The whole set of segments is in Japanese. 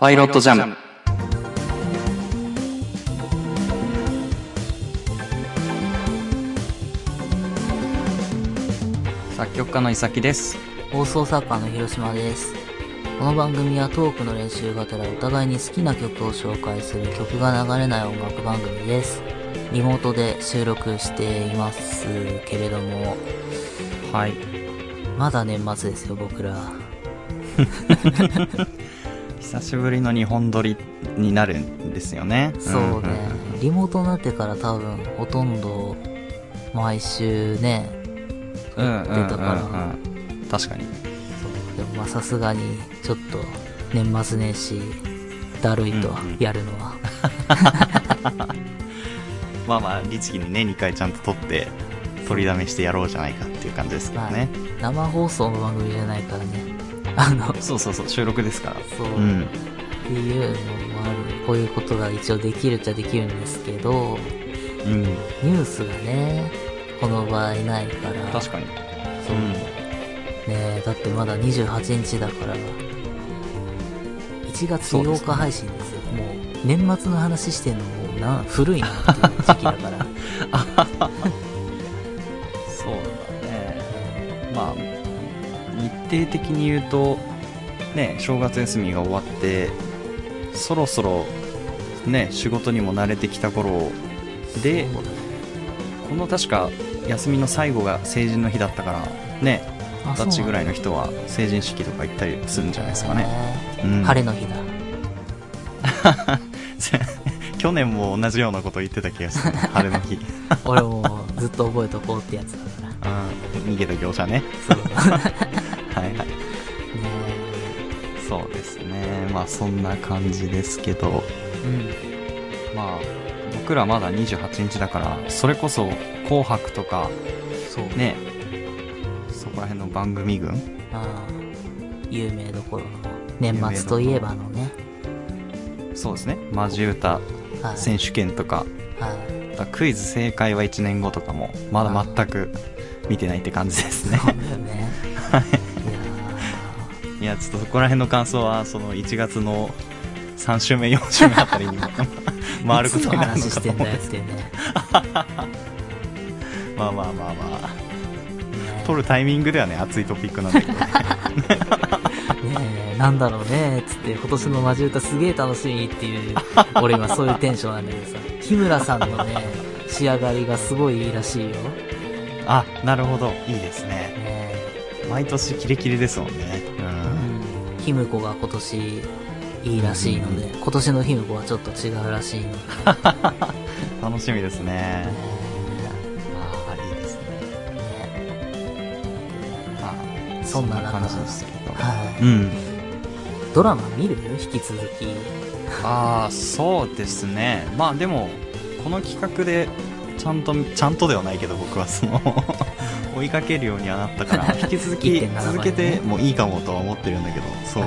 パイロットジャム。作曲家の伊崎です。放送作家の広島です。この番組はトークの練習がてらお互いに好きな曲を紹介する曲が流れない音楽番組です。リモートで収録していますけれども、はい、まだ年末ですよ僕ら。久しぶりの日本撮りになるんですよね。そうね、うんうん、リモートになってから多分ほとんど毎週ね撮ってたから、確かに。そうでもまあさすがにちょっと年末年始だるいとやるのは、まあまあ律儀にね2回ちゃんと撮って取りだめしてやろうじゃないかっていう感じですけどね、まあ、生放送の番組じゃないからね。そう収録ですから。そう、うん、っていうのもある。こういうことが一応できるっちゃできるんですけど、うん、ニュースがねこの場合ないから。確かにそう、うん、ね、だってまだ28日だから1月8日配信ですよ。もう年末の話してんのもう古いなっていう時期だから。そうだね。まあ日程的に言うと、ね、正月休みが終わってそろそろ、ね、仕事にも慣れてきた頃で、この確か休みの最後が成人の日だったからね、20歳ぐらいの人は成人式とか行ったりするんじゃないですかね、うん、晴れの日だ。去年も同じようなこと言ってた気がする。晴れの日。俺もずっと覚えとこうってやつだから。逃げた業者ね。そう。はいはい、そうですね。まあそんな感じですけど、うん、まあ僕らまだ28日だからそれこそ紅白とかそうね、そこら辺の番組群、あ、有名どころの年末といえばのね、そうですね、マジ歌選手権とか、はいはい、クイズ正解は1年後とかもまだ全く見てないって感じですね。そうだね。いや、ちょっとそこら辺の感想はその1月の3週目4週目あたりに回ることになるのかと思うんですけど。まあまあまあまあ、撮るタイミングではね熱いトピックなんだけどね。ねえ、なんだろうねっつって今年のマジ歌すげえ楽しみっていう俺今そういうテンションなんだけどさ、日村さんのね仕上がりがすごいいいらしいよ。あ、なるほど、いいですね。毎年キレキレですもんね。ひむこが今年いいらしいので、今年のひむこはちょっと違うらしいので楽しみですね。ああ、いいですね。まあそんな感じですけど、はい、うん、ドラマ見るよ引き続き。ああ、そうですね。まあでもこの企画でちゃんとではないけど僕はその追いかけるようにはなったから引き続き続けてもいいかもとは思ってるんだけど、そう、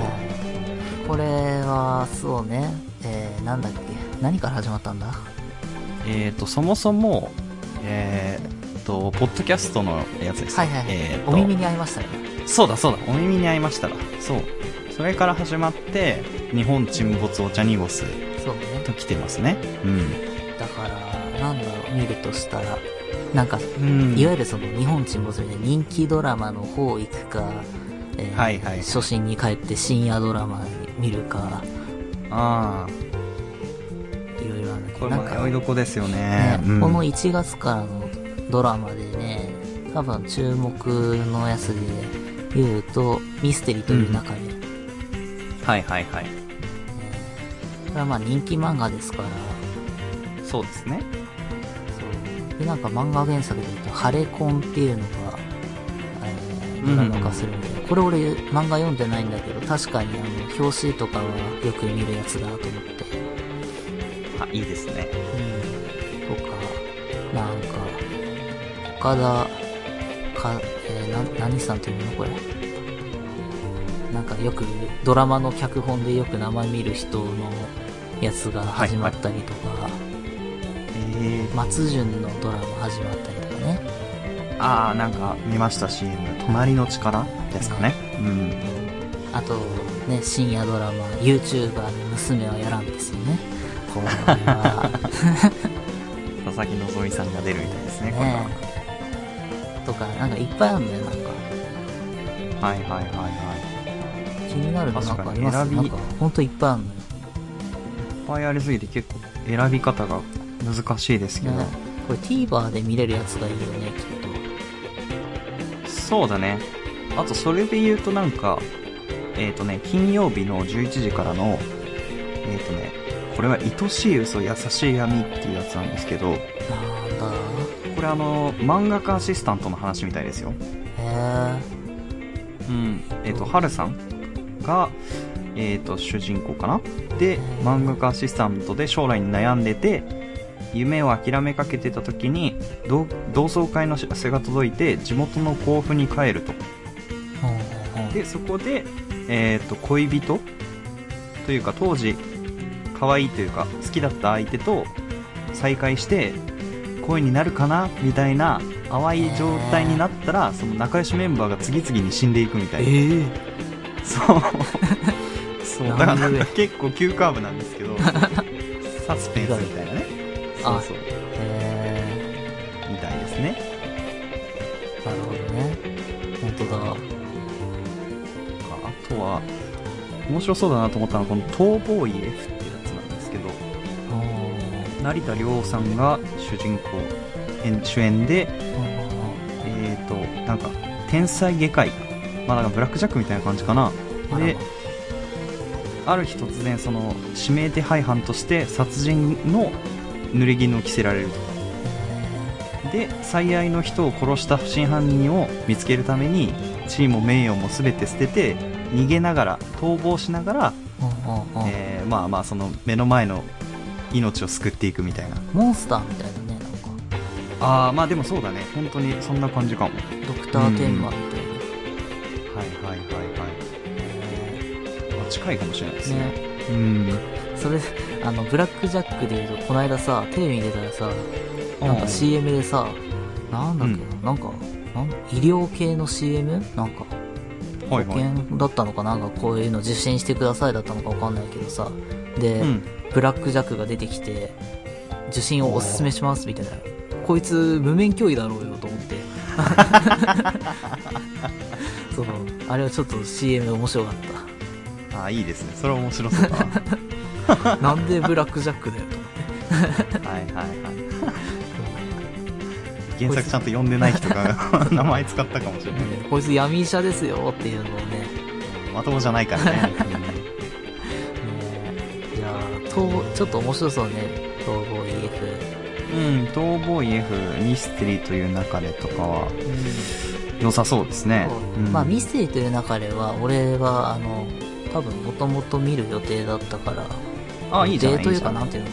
これはそうね、なんだっけ、何から始まったんだ。そもそもポッドキャストのやつです。はいはい、お耳に合いましたね。そうだお耳に合いましたら、そう、それから始まって日本沈没お茶濁すと来てますね。うん、だからなんだろう、見るとしたらなんか、うん、いわゆるその日本沈没みたいな人気ドラマの方行くか、はいはい、初心に帰って深夜ドラマ見るか、ああ、いろいろあるけど、これ迷いどこですよ ね、うん、この1月からのドラマでね、多分注目のやつで言うとミステリーという中で、うん、はいはいはい、これはまあ人気漫画ですから。そうですね。でなんか漫画原作で言うとハレコンっていうのがドラマ化するんで、これ俺漫画読んでないんだけど確かに表紙とかはよく見るやつだと思って。あ、いいですね。うん、とかなんか岡田か、何さんっていうのこれ、なんかよくドラマの脚本でよく名前見る人のやつが始まったりとか。はいはい、松潤のドラマ始まったりとかね。ああ、なんか見ました CM。 隣の力ですかね。うん、あとね、深夜ドラマ YouTuber に娘はやらんですよね。これは佐々木希さんが出るみたいですね。ねとかなんかいっぱいあるんだよ、なんか。はいはいはいはい。気になるのなんかありますね。なんか本当いっぱいあるのよ。いっぱいありすぎて結構選び方が難しいですけど。ね、これ TVer で見れるやつがいいよねきっと。そうだね。あとそれで言うとなんか金曜日の11時からのこれは愛しい嘘優しい闇っていうやつなんですけど、なんだこれ漫画家アシスタントの話みたいですよ。へえ。うん。ハルさんが主人公かなで漫画家アシスタントで将来に悩んでて夢を諦めかけてた時に同窓会の知らせが届いて地元の甲府に帰ると。でそこで、恋人というか当時可愛いというか好きだった相手と再会して恋になるかなみたいな淡い状態になったらその仲良しメンバーが次々に死んでいくみたいな、そうだからなんか結構急カーブなんですけどサスペンスみたいなねそうそうみたいですね。なるほどね。本当だ。は面白そうだなと思ったのはこの逃亡医 F っていうやつなんですけど、成田凌さんが主演でなんか天才外科医、まあ、なんかブラックジャックみたいな感じかな。である日突然その指名手配犯として殺人の濡れ衣を着せられると。で最愛の人を殺した不審犯人を見つけるために地位も名誉も全て捨てて逃げながら逃亡しながら、まあまあその目の前の命を救っていくみたいなモンスターみたいなね。なんかああまあでもそうだね本当にそんな感じかも。ドクターテンマンみたいな、はいはいはいはい、近いかもしれないです ね。それブラックジャックでいうとこの間さテレビに出たらさなんか CM でさなんだっけ、なんか医療系の CM なんか保険だったのかなんかこういうの受診してくださいだったのか分かんないけどさで、ブラックジャックが出てきて受診をおすすめしますみたいな。こいつ無免許医だろうよと思ってそうあれはちょっと CM 面白かった。ああいいですねそれ面白そうだなんでブラックジャックだよと思ってはいはいはい原作ちゃんと読んでない人が名前使ったかもしれないこいつ闇医者ですよっていうのをねまともじゃないからねじゃあちょっと面白そうね逃亡医 F。 逃亡医 F ミステリーという中でとかは、良さそうですね。まあ、ミステリーという中では俺は多分もともと見る予定だったから予定というかなんていうの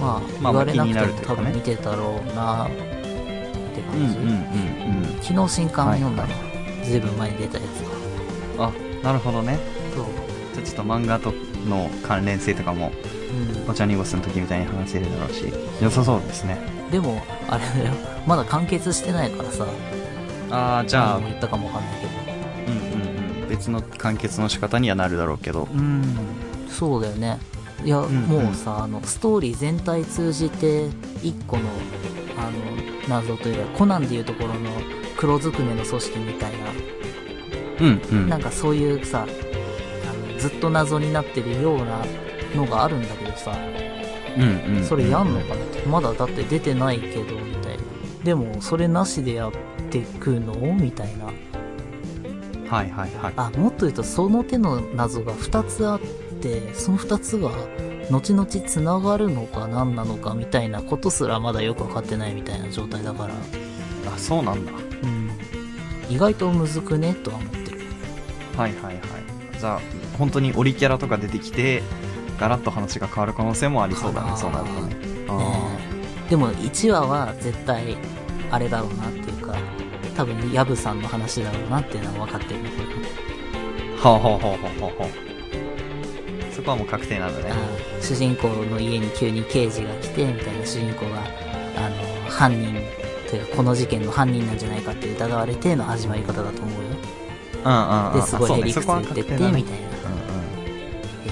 まあ言われなくても多分見てたろうな昨日新刊読んだの、ずいぶん前に出たやつが。あ、なるほどね。そうじゃあちょっと漫画との関連性とかも、お茶にごすの時みたいに話せるだろうし良さそうですね。でもあれだよまだ完結してないからさあじゃあ言ったかもわかんないけど、別の完結の仕方にはなるだろうけど、そうだよね。いや、もうさストーリー全体通じて一個の謎というかコナンでいうところの黒ずくめの組織みたいな、なんかそういうさずっと謎になってるようなのがあるんだけどさ、それやんのかなってまだだって出てないけどみたいな。でもそれなしでやってくのみたいな。はいはいはい。あもっと言うとその手の謎が2つあってその2つが後々つながるのか何なのかみたいなことすらまだよく分かってないみたいな状態だから。あそうなんだ、意外とむずくねとは思ってる。はいはいはい。じゃあ本当にオリキャラとか出てきてガラッと話が変わる可能性もありそうだね。そうなるとね。でも1話は絶対あれだろうなっていうか多分ヤブさんの話だろうなっていうのは分かってるね。はあはあはあはあはあ。そこはもう確定なんだね。主人公の家に急に刑事が来てみたいな。主人公が犯人というかこの事件の犯人なんじゃないかって疑われての始まり方だと思うよ。ですごいへりくつ言ってってみたいな。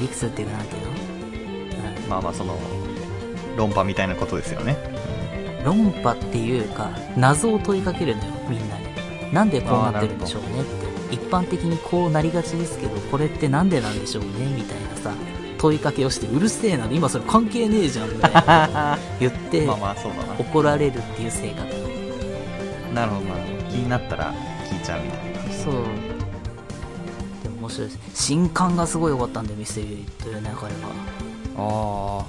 いくつっていうかなんていうの、うん、まあまあその論破みたいなことですよね、うん、論破っていうか謎を問いかけるのよ、みんなに。なんでこうなってるんでしょうねって、一般的にこうなりがちですけど、これってなんでなんでしょうねみたいなさ問いかけをして、うるせえな、今それ関係ねえじゃんみたいな言ってまあまあそうだな、怒られるっていう性格。なるほどなるほど、気になったら聞いちゃうみたいな。そうでも面白いです。新刊がすごい良かったんで、ミステリーという流れは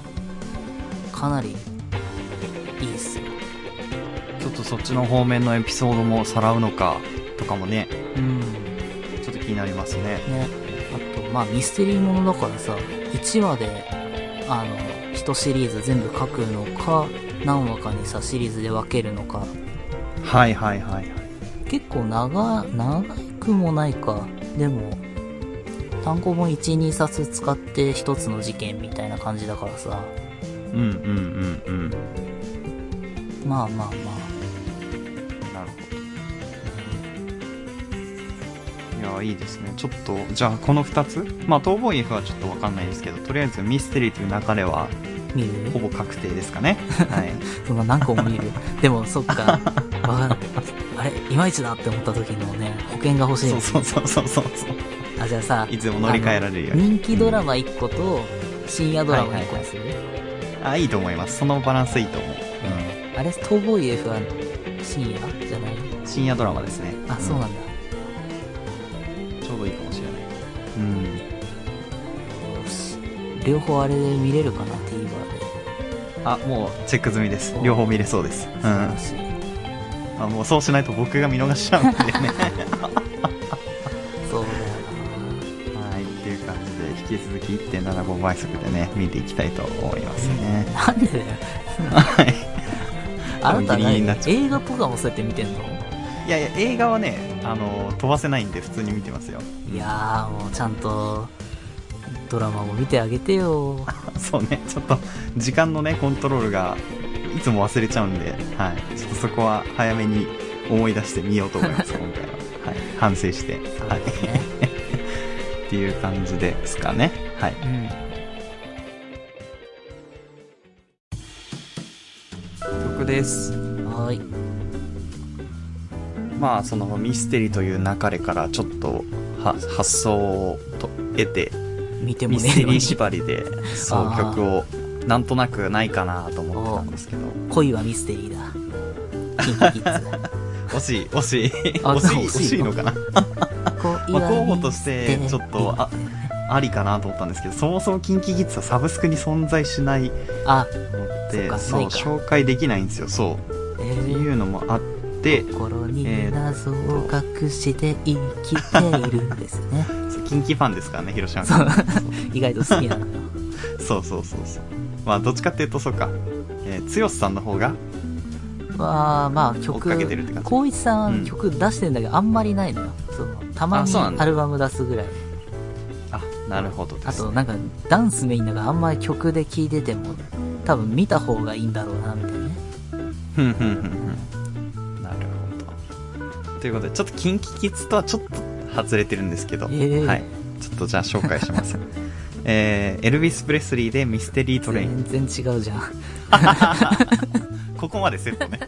かなりいいっすよ。ちょっとそっちの方面のエピソードもさらうのかとかもね、うん、ちょっと気になりますね。あとまあミステリーものだからさ、1話で1シリーズ全部書くのか、何話かにさシリーズで分けるのか。はいはいはい、はい、結構長くもないか。でも単行本 1,2 冊使って1つの事件みたいな感じだからさ、うんうんうんうん、まあまあまあ、なるほど。いやいいですね。ちょっとじゃあこの2つ、まあ逃亡 F はちょっと分かんないですけど、とりあえずミステリーという流れはほぼ確定ですかね。はい。その何個も見る。でもそっか。あれいまいちだって思った時のね、保険が欲しい。そう。あ、じゃあさ、いつでも乗り換えられるように。人気ドラマ1個と深夜ドラマ1個にする。あ、いいと思います。そのバランスいいと思う。うん、あれ逃亡 F は深夜じゃない？深夜ドラマですね。あ、そうなんだ。うん、ちょうどいいかもしれない。うん。両方あれで見れるかな、TVer で。あ、もうチェック済みです。両方見れそうです。うん。あ、もうそうしないと僕が見逃しちゃうんでね。そうだな。はい、っていう感じで引き続き 1.75 倍速でね見ていきたいと思いますね。なんでだよ。はい。あなたね映画とかもそうやって見てんの？いやいや映画はね飛ばせないんで普通に見てますよ。いやーもうちゃんとドラマも見てあげてよ。そうね、ちょっと時間のねコントロールが。いつも忘れちゃうんで、はい、ちょっとそこは早めに思い出してみようと思います。今回は、はい、反省して、はい、っていう感じですかね。はい。うん、曲です。はい。まあそのミステリーという流れからちょっと発想を得て、ミステリー縛りでそう曲を。なんとなくないかなと思ってたんですけど、恋はミステリーだ。惜しい惜しい惜しいのかな。候補としてちょっと ありかなと思ったんですけど、そもそもキンキキッズはサブスクに存在しないので、そう紹介できないんですよ。そう、っていうのもあって、心に謎を隠して生きているんですね。キンキファンですからね、広島さん。意外と好きなのよ。そう、まあどっちかっていうとそうか、剛さんの方がまあ曲光一さん曲出してんだけど、あんまりないのよ。そうたまにアルバム出すぐらい。あ、なるほどですね。あとなんかダンスメインだからあんまり曲で聴いてても多分見た方がいいんだろうなみたいなね。なるほど。ということでちょっとKinKiKidsとはちょっと外れてるんですけど、はい、ちょっとじゃあ紹介します。エルヴィス・プレスリーでミステリートレイン。全然違うじゃん。ここまでセットね。